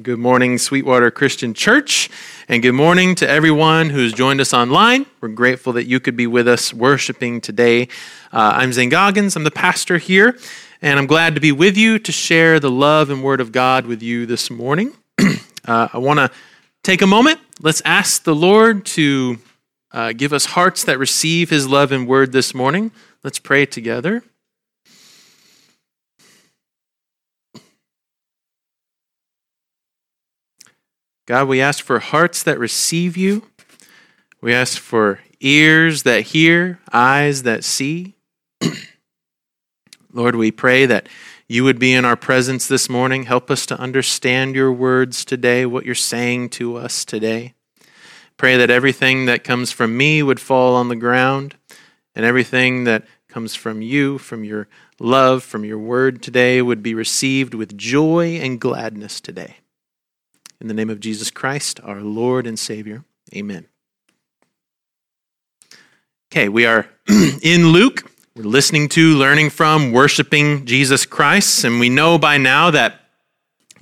Good morning, Sweetwater Christian Church, and good morning to everyone who's joined us online. We're grateful that you could be with us worshiping today. I'm Zane Goggins. I'm the pastor here, and I'm glad to be with you to share the love and word of God with you this morning. I want to take a moment. Let's ask the Lord to give us hearts that receive his love and word this morning. Let's pray together. God, we ask for hearts that receive you. We ask for ears that hear, eyes that see. Lord, we pray that you would be in our presence this morning. Help us to understand your words today, what you're saying to us today. Pray that everything that comes from me would fall on the ground, and everything that comes from you, from your love, from your word today would be received with joy and gladness today. In the name of Jesus Christ, our Lord and Savior. Amen. Okay, we are in Luke. We're listening to, learning from, worshiping Jesus Christ. And we know by now that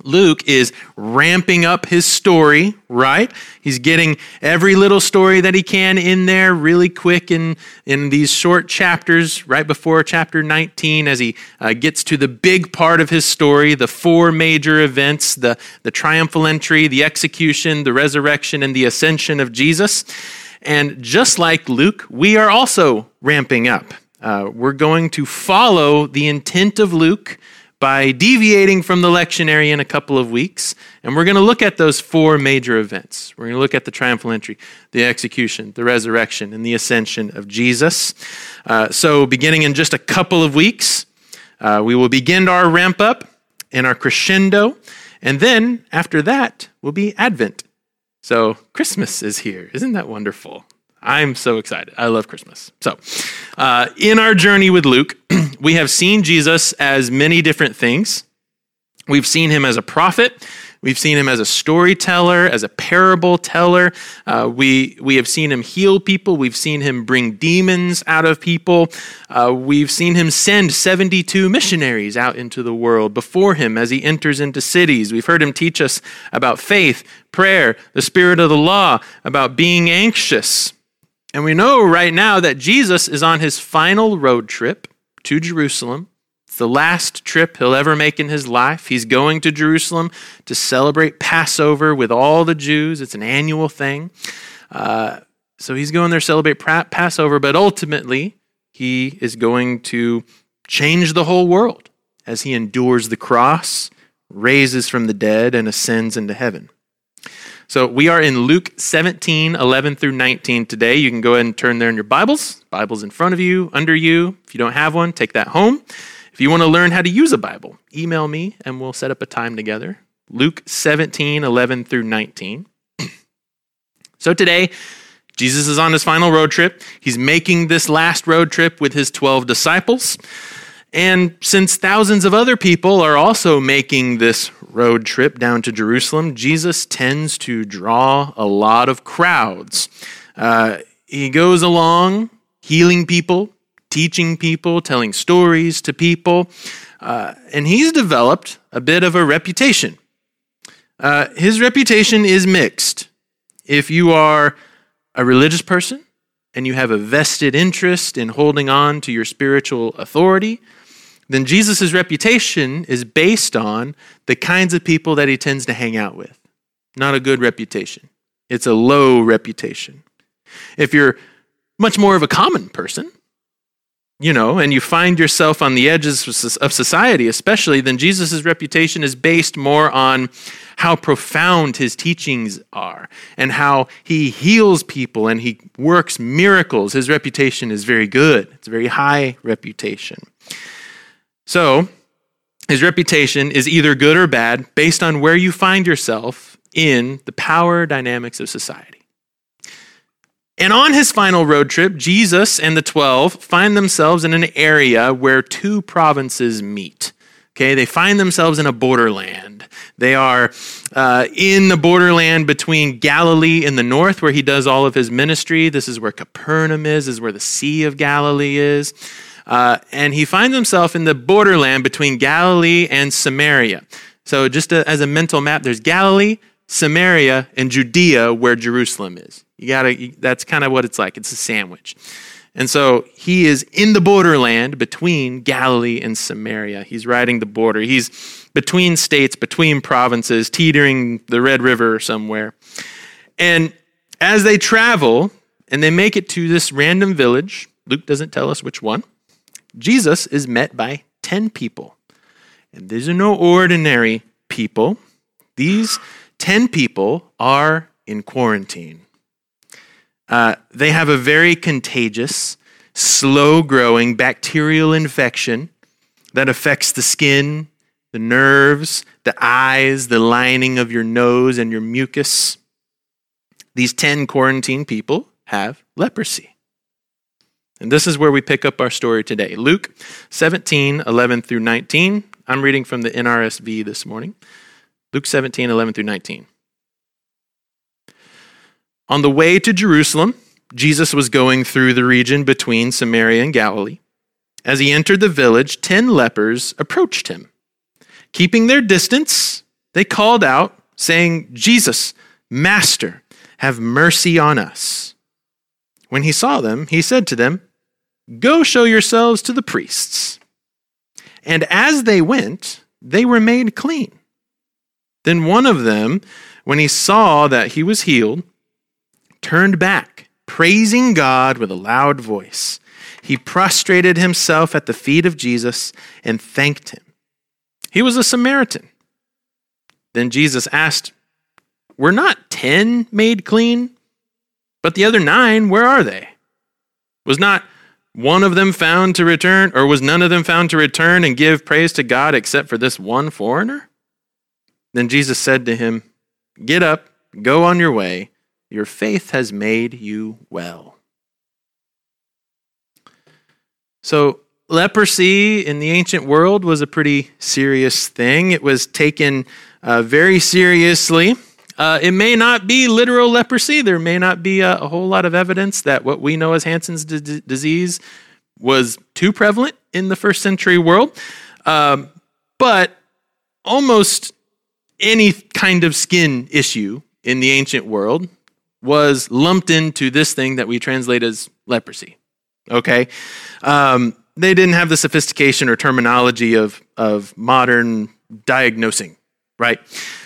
Luke is ramping up his story, right? He's getting every little story that he can in there really quick in these short chapters, right before chapter 19, as he gets to the big part of his story, the four major events, the triumphal entry, the execution, the resurrection, and the ascension of Jesus. And just like Luke, we are also ramping up. We're going to follow the intent of Luke by deviating from the lectionary in a couple of weeks. And we're going to look at those four major events. We're going to look at the triumphal entry, the execution, the resurrection, and the ascension of Jesus. So beginning in just a couple of weeks, we will begin our ramp up and our crescendo. And then after that will be Advent. So Christmas is here. Isn't that wonderful? I'm so excited. I love Christmas. So, in our journey with Luke, we have seen Jesus as many different things. We've seen him as a prophet. We've seen him as a storyteller, as a parable teller. We have seen him heal people. We've seen him bring demons out of people. We've seen him send 72 missionaries out into the world before him as he enters into cities. We've heard him teach us about faith, prayer, the spirit of the law, about being anxious. And we know right now that Jesus is on his final road trip to Jerusalem. It's the last trip he'll ever make in his life. He's going to Jerusalem to celebrate Passover with all the Jews. It's an annual thing. So he's going there to celebrate Passover, but ultimately he is going to change the whole world as he endures the cross, raises from the dead, and ascends into heaven. So we are in Luke 17, 11 through 19 today. You can go ahead and turn there in your Bibles. Bible's in front of you, under you. If you don't have one, take that home. If you want to learn how to use a Bible, email me and we'll set up a time together. Luke 17, 11 through 19. So today, Jesus is on his final road trip. He's making this last road trip with his 12 disciples. And since thousands of other people are also making this road trip down to Jerusalem, Jesus tends to draw a lot of crowds. He goes along healing people, teaching people, telling stories to people, and he's developed a bit of a reputation. His reputation is mixed. If you are a religious person and you have a vested interest in holding on to your spiritual authority, then Jesus' reputation is based on the kinds of people that he tends to hang out with. Not a good reputation. It's a low reputation. If you're much more of a common person, you know, and you find yourself on the edges of society especially, then Jesus' reputation is based more on how profound his teachings are and how he heals people and he works miracles. His reputation is very good. It's a very high reputation. So, his reputation is either good or bad based on where you find yourself in the power dynamics of society. And on his final road trip, Jesus and the 12 find themselves in an area where two provinces meet. Okay, they find themselves in a borderland. They are in the borderland between Galilee in the north, where he does all of his ministry. This is where Capernaum is where the Sea of Galilee is. And he finds himself in the borderland between Galilee and Samaria. So just as a mental map, there's Galilee, Samaria, and Judea where Jerusalem is. That's kind of what it's like. It's a sandwich. And so he is in the borderland between Galilee and Samaria. He's riding the border. He's between states, between provinces, teetering the Red River somewhere. And as they travel and they make it to this random village, Luke doesn't tell us which one, Jesus is met by 10 people. And these are no ordinary people. These 10 people are in quarantine. They have a very contagious, slow-growing bacterial infection that affects the skin, the nerves, the eyes, the lining of your nose and your mucus. These 10 quarantine people have leprosy. And this is where we pick up our story today. Luke 17, 11 through 19. I'm reading from the NRSV this morning. Luke 17, 11 through 19. On the way to Jerusalem, Jesus was going through the region between Samaria and Galilee. As he entered the village, 10 lepers approached him. Keeping their distance, they called out, saying, "Jesus, Master, have mercy on us." When he saw them, he said to them, "Go show yourselves to the priests." And as they went, they were made clean. Then one of them, when he saw that he was healed, turned back, praising God with a loud voice. He prostrated himself at the feet of Jesus and thanked him. He was a Samaritan. Then Jesus asked, "Were not 10 made clean? But the other 9, where are they? Was not one of them found to return, or was none of them found to return and give praise to God except for this one foreigner?" Then Jesus said to him, "Get up, go on your way. Your faith has made you well." So leprosy in the ancient world was a pretty serious thing. It was taken very seriously. It may not be literal leprosy. There may not be a whole lot of evidence that what we know as Hansen's disease was too prevalent in the first century world. But almost any kind of skin issue in the ancient world was lumped into this thing that we translate as leprosy, okay? They didn't have the sophistication or terminology of modern diagnosing, right?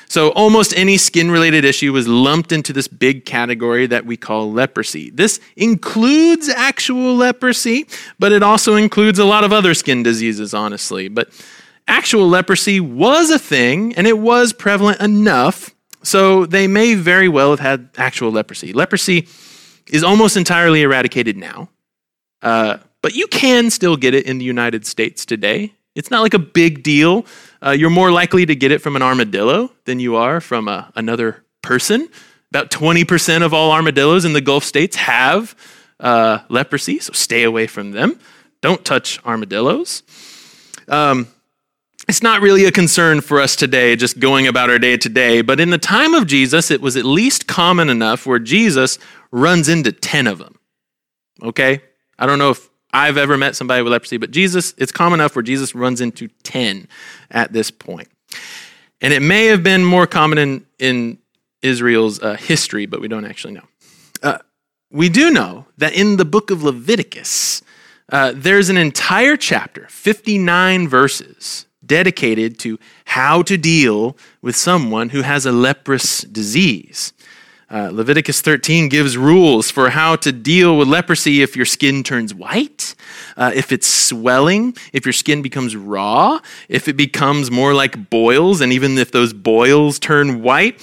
So almost any skin-related issue was lumped into this big category that we call leprosy. This includes actual leprosy, but it also includes a lot of other skin diseases, honestly. But actual leprosy was a thing, and it was prevalent enough. So they may very well have had actual leprosy. Leprosy is almost entirely eradicated now, but you can still get it in the United States today. It's not like a big deal. You're more likely to get it from an armadillo than you are from another person. About 20% of all armadillos in the Gulf states have leprosy, so stay away from them. Don't touch armadillos. It's not really a concern for us today, just going about our day to day, but in the time of Jesus, it was at least common enough where Jesus runs into 10 of them, okay? I don't know if I've ever met somebody with leprosy, but it's common enough where Jesus runs into 10 at this point. And it may have been more common in Israel's history, but we don't actually know. We do know that in the book of Leviticus, there's an entire chapter, 59 verses, dedicated to how to deal with someone who has a leprous disease. Leviticus 13 gives rules for how to deal with leprosy if your skin turns white, if it's swelling, if your skin becomes raw, if it becomes more like boils, and even if those boils turn white,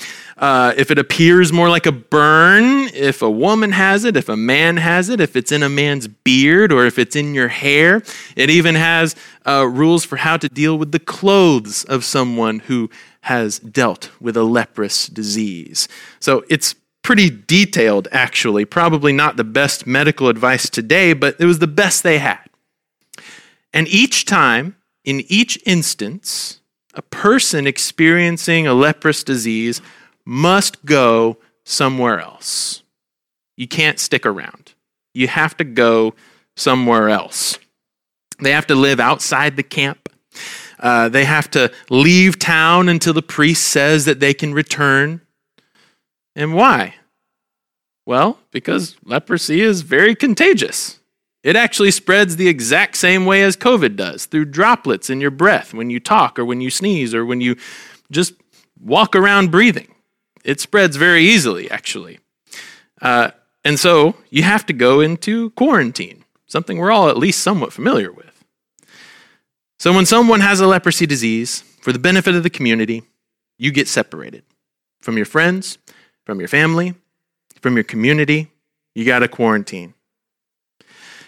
if it appears more like a burn, if a woman has it, if a man has it, if it's in a man's beard or if it's in your hair. It even has rules for how to deal with the clothes of someone who has dealt with a leprous disease. So it's pretty detailed, actually. Probably not the best medical advice today, but it was the best they had. And each time, in each instance, a person experiencing a leprous disease must go somewhere else. You can't stick around. You have to go somewhere else. They have to live outside the camp. They have to leave town until the priest says that they can return. And why? Well, because leprosy is very contagious. It actually spreads the exact same way as COVID does, through droplets in your breath when you talk or when you sneeze or when you just walk around breathing. It spreads very easily, actually. And so you have to go into quarantine, something we're all at least somewhat familiar with. So when someone has a leprosy disease, for the benefit of the community, you get separated from your friends, from your family, from your community. You got to quarantine.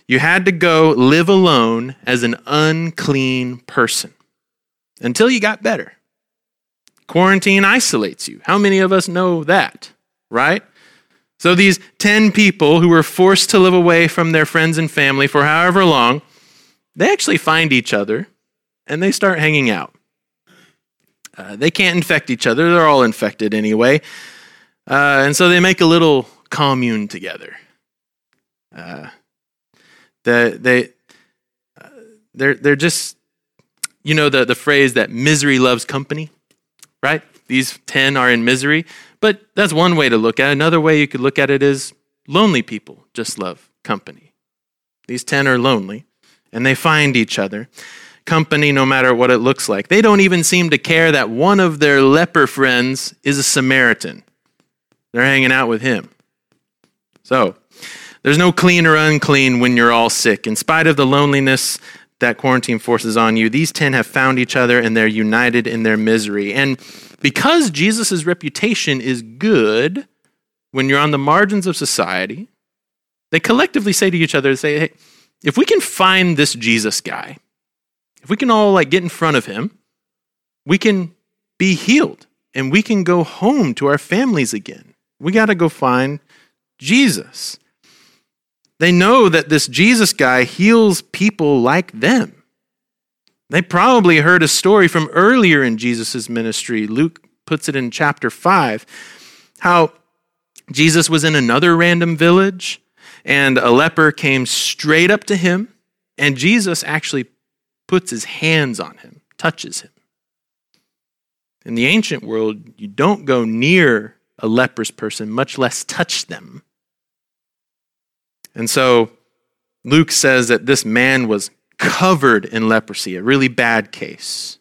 You had to go live alone as an unclean person until you got better. Quarantine isolates you. How many of us know that, right? So these 10 people who were forced to live away from their friends and family for however long, they actually find each other and they start hanging out. They can't infect each other. They're all infected anyway. And so they make a little commune together. They're just, you know, the phrase that misery loves company, right? These 10 are in misery, but that's one way to look at it. Another way you could look at it is lonely people just love company. These 10 are lonely and they find each other. Company, no matter what it looks like. They don't even seem to care that one of their leper friends is a Samaritan. They're hanging out with him. So, there's no clean or unclean when you're all sick. In spite of the loneliness that quarantine forces on you, these 10 have found each other and they're united in their misery. And because Jesus' reputation is good, when you're on the margins of society, they collectively say to each other, say, hey, if we can find this Jesus guy, if we can all get in front of him, we can be healed and we can go home to our families again. We got to go find Jesus. They know that this Jesus guy heals people like them. They probably heard a story from earlier in Jesus' ministry. Luke puts it in chapter 5, how Jesus was in another random village and a leper came straight up to him, and Jesus actually puts his hands on him, touches him. In the ancient world, you don't go near a leprous person, much less touch them. And so Luke says that this man was covered in leprosy, a really bad case.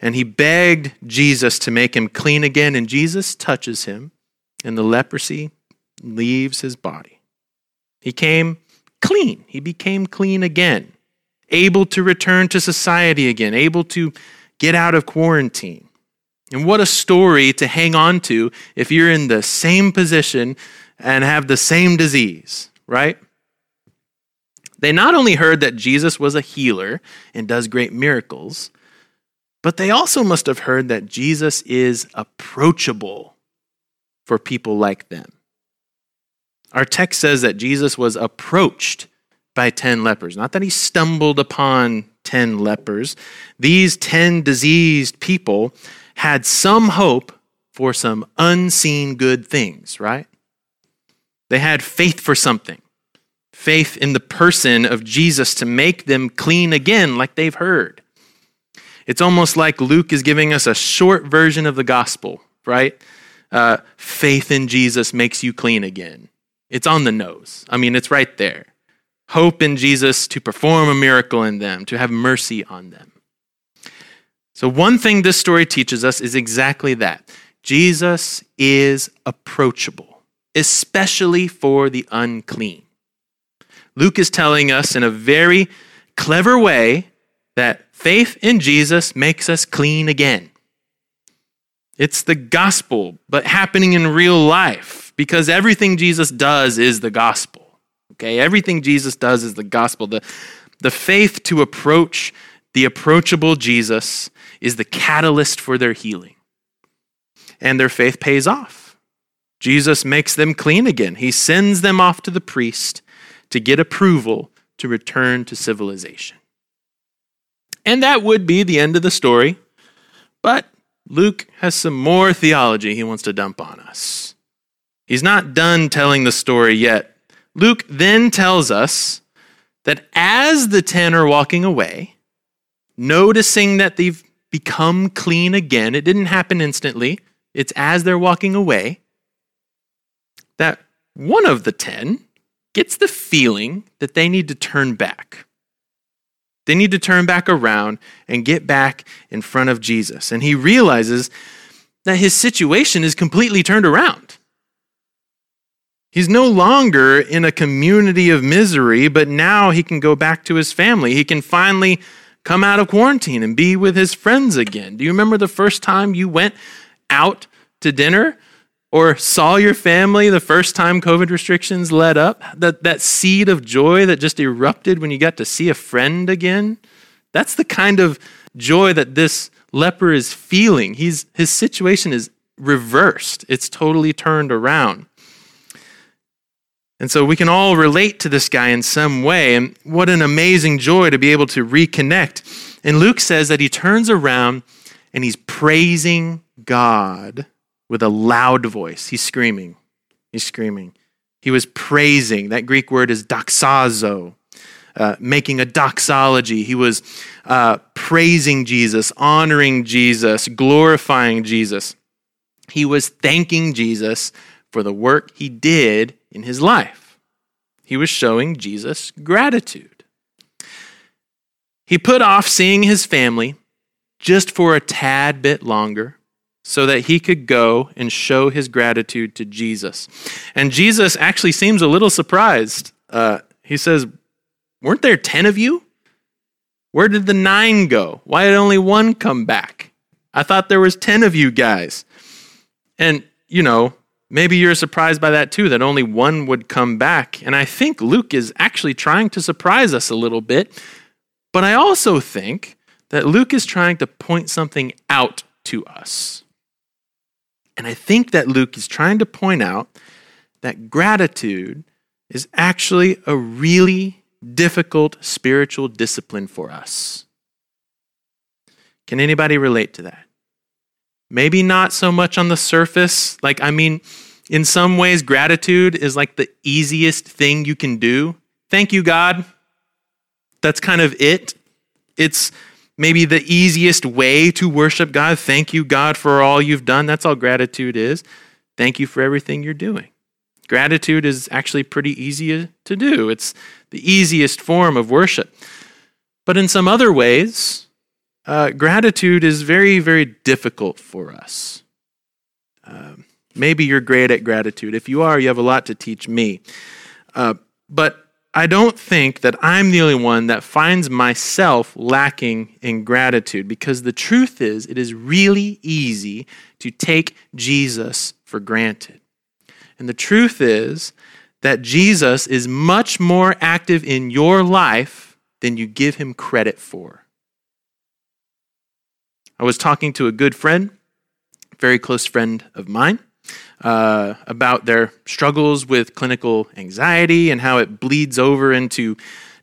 And he begged Jesus to make him clean again, and Jesus touches him, and the leprosy leaves his body. He came clean. He became clean again, able to return to society again, able to get out of quarantine. And what a story to hang on to if you're in the same position and have the same disease, right? They not only heard that Jesus was a healer and does great miracles, but they also must have heard that Jesus is approachable for people like them. Our text says that Jesus was approached by 10 lepers, not that he stumbled upon 10 lepers. These 10 diseased people had some hope for some unseen good things, right? They had faith for something, faith in the person of Jesus to make them clean again, like they've heard. It's almost like Luke is giving us a short version of the gospel, right? Faith in Jesus makes you clean again. It's on the nose. I mean, it's right there. Hope in Jesus to perform a miracle in them, to have mercy on them. So one thing this story teaches us is exactly that. Jesus is approachable, especially for the unclean. Luke is telling us in a very clever way that faith in Jesus makes us clean again. It's the gospel, but happening in real life, because everything Jesus does is the gospel. Okay, everything Jesus does is the gospel. The faith to approach the approachable Jesus is the catalyst for their healing. And their faith pays off. Jesus makes them clean again. He sends them off to the priest to get approval to return to civilization. And that would be the end of the story. But Luke has some more theology he wants to dump on us. He's not done telling the story yet. Luke then tells us that as the 10 are walking away, noticing that they've become clean again. It didn't happen instantly. It's as they're walking away that one of the 10 gets the feeling that they need to turn back. They need to turn back around and get back in front of Jesus. And he realizes that his situation is completely turned around. He's no longer in a community of misery, but now he can go back to his family. He can finally come out of quarantine and be with his friends again. Do you remember the first time you went out to dinner or saw your family the first time COVID restrictions let up? That seed of joy that just erupted when you got to see a friend again? That's the kind of joy that this leper is feeling. His situation is reversed. It's totally turned around. And so we can all relate to this guy in some way. And what an amazing joy to be able to reconnect. And Luke says that he turns around and he's praising God with a loud voice. He's screaming. He was praising. That Greek word is doxazo. Making a doxology. He was praising Jesus, honoring Jesus, glorifying Jesus. He was thanking Jesus for the work he did in his life. He was showing Jesus gratitude. He put off seeing his family just for a tad bit longer so that he could go and show his gratitude to Jesus. And Jesus actually seems a little surprised. He says, "Weren't there 10 of you? Where did the 9 go? Why did only one come back? I thought there was 10 of you guys." And, maybe you're surprised by that too, that only one would come back. And I think Luke is actually trying to surprise us a little bit. But I also think that Luke is trying to point something out to us. And I think that Luke is trying to point out that gratitude is actually a really difficult spiritual discipline for us. Can anybody relate to that? Maybe not so much on the surface. In some ways, gratitude is like the easiest thing you can do. Thank you, God. That's kind of it. It's maybe the easiest way to worship God. Thank you, God, for all you've done. That's all gratitude is. Thank you for everything you're doing. Gratitude is actually pretty easy to do. It's the easiest form of worship. But in some other ways, gratitude is very, very difficult for us. Maybe you're great at gratitude. If you are, you have a lot to teach me. But I don't think that I'm the only one that finds myself lacking in gratitude, because the truth is, it is really easy to take Jesus for granted. And the truth is that Jesus is much more active in your life than you give him credit for. I was talking to a good friend, very close friend of mine, about their struggles with clinical anxiety and how it bleeds over into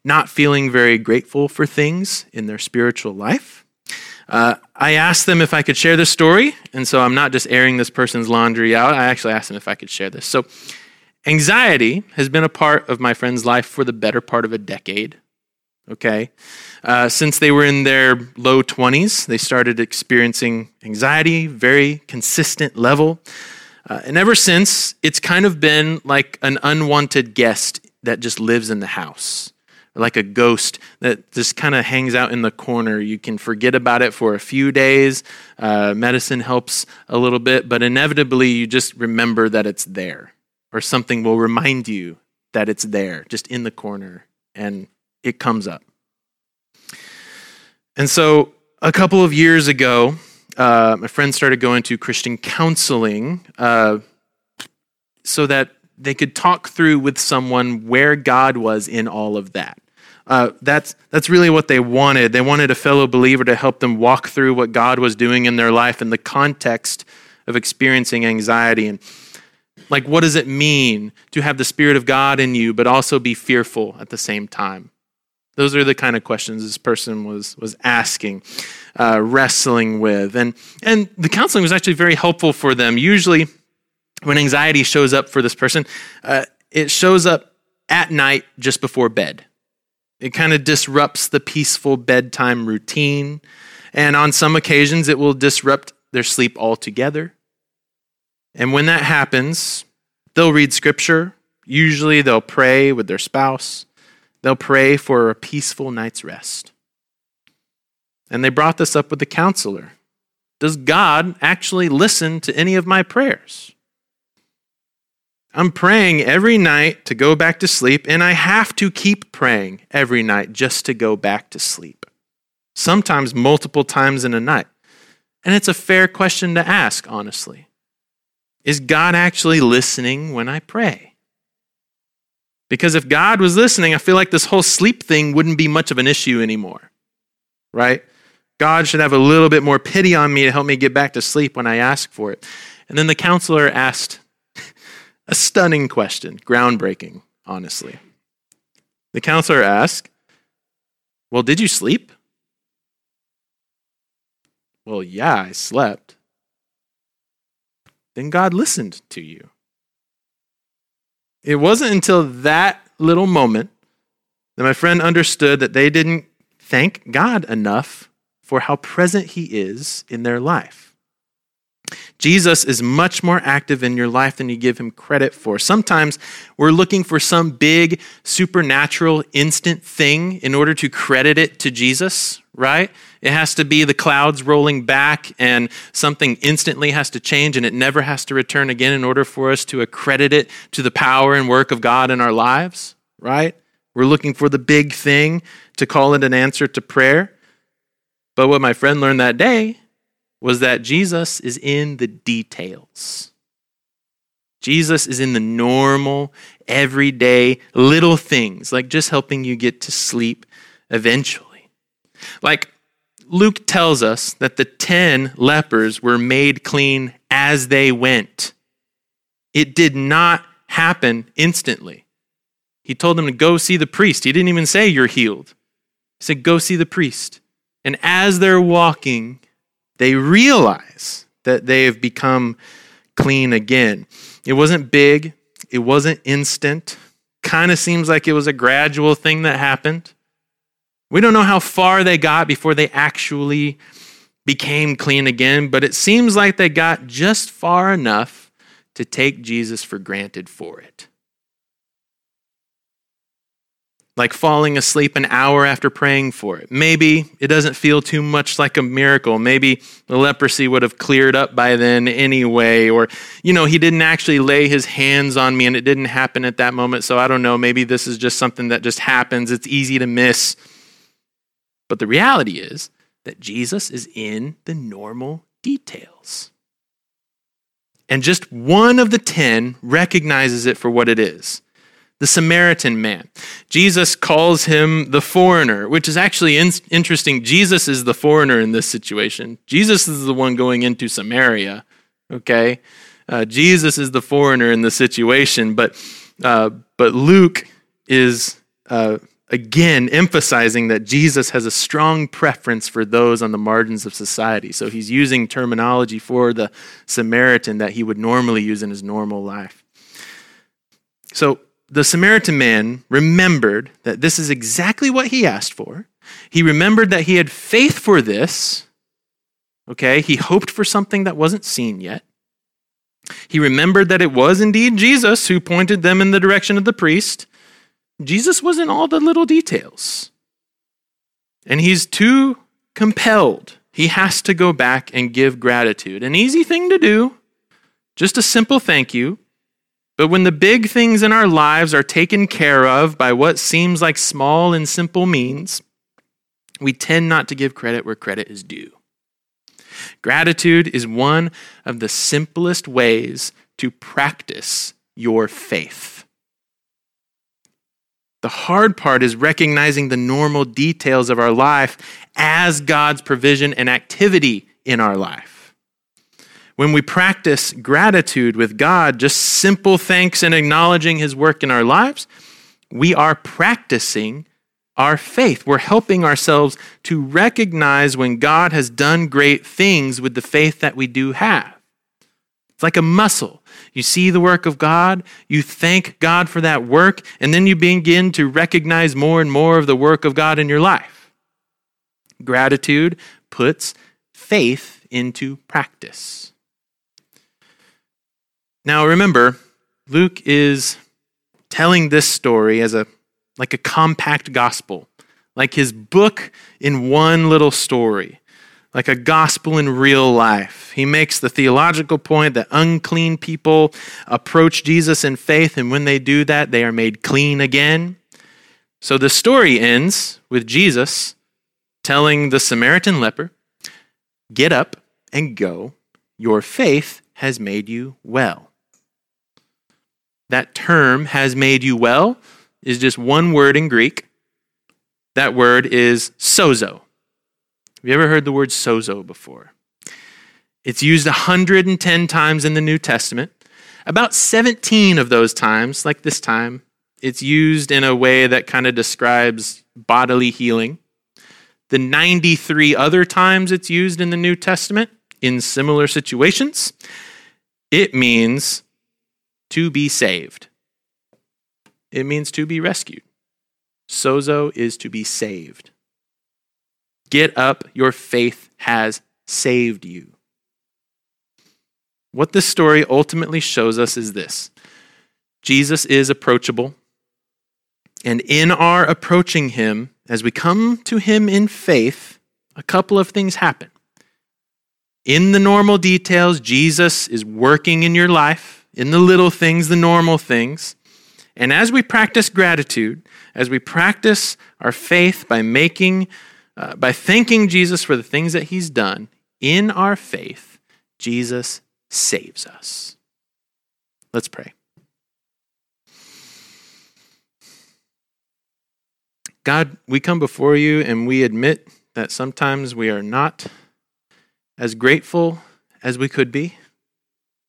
not feeling very grateful for things in their spiritual life. I asked them if I could share this story, and so I'm not just airing this person's laundry out. I actually asked them if I could share this. So anxiety has been a part of my friend's life for the better part of a decade, okay? Since they were in their low 20s, they started experiencing anxiety, very consistent level. And ever since, it's kind of been like an unwanted guest that just lives in the house. Like a ghost that just kind of hangs out in the corner. You can forget about it for a few days. Medicine helps a little bit, but inevitably you just remember that it's there, or something will remind you that it's there, just in the corner, and it comes up. And so a couple of years ago, my friend started going to Christian counseling so that they could talk through with someone where God was in all of that. That's really what they wanted. They wanted a fellow believer to help them walk through what God was doing in their life in the context of experiencing anxiety. And what does it mean to have the Spirit of God in you, but also be fearful at the same time? Those are the kind of questions this person was asking, wrestling with. And the counseling was actually very helpful for them. Usually, when anxiety shows up for this person, it shows up at night just before bed. It kind of disrupts the peaceful bedtime routine. And on some occasions, it will disrupt their sleep altogether. And when that happens, they'll read scripture. Usually they'll pray with their spouse. They'll pray for a peaceful night's rest. And they brought this up with the counselor. Does God actually listen to any of my prayers? I'm praying every night to go back to sleep, and I have to keep praying every night just to go back to sleep. Sometimes multiple times in a night. And it's a fair question to ask, honestly. Is God actually listening when I pray? Because if God was listening, I feel like this whole sleep thing wouldn't be much of an issue anymore, right? God should have a little bit more pity on me to help me get back to sleep when I ask for it. And then the counselor asked a stunning question, groundbreaking, honestly. The counselor asked, well, did you sleep? Well, yeah, I slept. Then God listened to you. It wasn't until that little moment that my friend understood that they didn't thank God enough for how present he is in their life. Jesus is much more active in your life than you give him credit for. Sometimes we're looking for some big supernatural instant thing in order to credit it to Jesus, right? It has to be the clouds rolling back and something instantly has to change and it never has to return again in order for us to accredit it to the power and work of God in our lives, right? We're looking for the big thing to call it an answer to prayer. But what my friend learned that day was that Jesus is in the details. Jesus is in the normal, everyday little things, like just helping you get to sleep eventually. Like Luke tells us that the 10 lepers were made clean as they went. It did not happen instantly. He told them to go see the priest. He didn't even say you're healed. He said, go see the priest. And as they're walking, they realize that they have become clean again. It wasn't big. It wasn't instant. Kind of seems like it was a gradual thing that happened. We don't know how far they got before they actually became clean again, but it seems like they got just far enough to take Jesus for granted for it. Like falling asleep an hour after praying for it. Maybe it doesn't feel too much like a miracle. Maybe the leprosy would have cleared up by then anyway, or, he didn't actually lay his hands on me and it didn't happen at that moment. So I don't know, maybe this is just something that just happens. It's easy to miss. But the reality is that Jesus is in the normal details. And just one of the 10 recognizes it for what it is. The Samaritan man. Jesus calls him the foreigner, which is actually interesting. Jesus is the foreigner in this situation. Jesus is the one going into Samaria, okay? Jesus is the foreigner in the situation, but Luke is, again, emphasizing that Jesus has a strong preference for those on the margins of society. So he's using terminology for the Samaritan that he would normally use in his normal life. So, the Samaritan man remembered that this is exactly what he asked for. He remembered that he had faith for this. Okay, he hoped for something that wasn't seen yet. He remembered that it was indeed Jesus who pointed them in the direction of the priest. Jesus was in all the little details. And he's too compelled. He has to go back and give gratitude. An easy thing to do, just a simple thank you. But when the big things in our lives are taken care of by what seems like small and simple means, we tend not to give credit where credit is due. Gratitude is one of the simplest ways to practice your faith. The hard part is recognizing the normal details of our life as God's provision and activity in our life. When we practice gratitude with God, just simple thanks and acknowledging his work in our lives, we are practicing our faith. We're helping ourselves to recognize when God has done great things with the faith that we do have. It's like a muscle. You see the work of God, you thank God for that work, and then you begin to recognize more and more of the work of God in your life. Gratitude puts faith into practice. Now remember, Luke is telling this story as like a compact gospel, like his book in one little story, like a gospel in real life. He makes the theological point that unclean people approach Jesus in faith, and when they do that, they are made clean again. So the story ends with Jesus telling the Samaritan leper, "Get up and go. Your faith has made you well." That term, "has made you well," is just one word in Greek. That word is sozo. Have you ever heard the word sozo before? It's used 110 times in the New Testament. About 17 of those times, like this time, it's used in a way that kind of describes bodily healing. The 93 other times it's used in the New Testament, in similar situations, it means to be saved. It means to be rescued. Sozo is to be saved. Get up, your faith has saved you. What this story ultimately shows us is this: Jesus is approachable, and in our approaching him, as we come to him in faith, a couple of things happen. In the normal details, Jesus is working in your life, in the little things, the normal things. And as we practice gratitude, as we practice our faith by thanking Jesus for the things that he's done, in our faith, Jesus saves us. Let's pray. God, we come before you and we admit that sometimes we are not as grateful as we could be.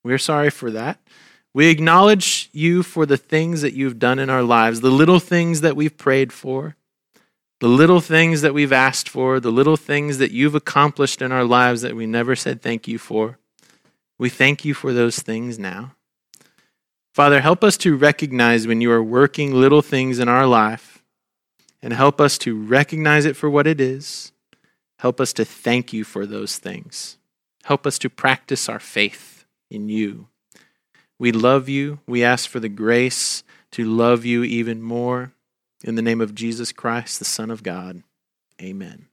We're sorry for that. We acknowledge you for the things that you've done in our lives, the little things that we've prayed for, the little things that we've asked for, the little things that you've accomplished in our lives that we never said thank you for. We thank you for those things now. Father, help us to recognize when you are working little things in our life, and help us to recognize it for what it is. Help us to thank you for those things. Help us to practice our faith in you. We love you. We ask for the grace to love you even more. In the name of Jesus Christ, the Son of God, amen.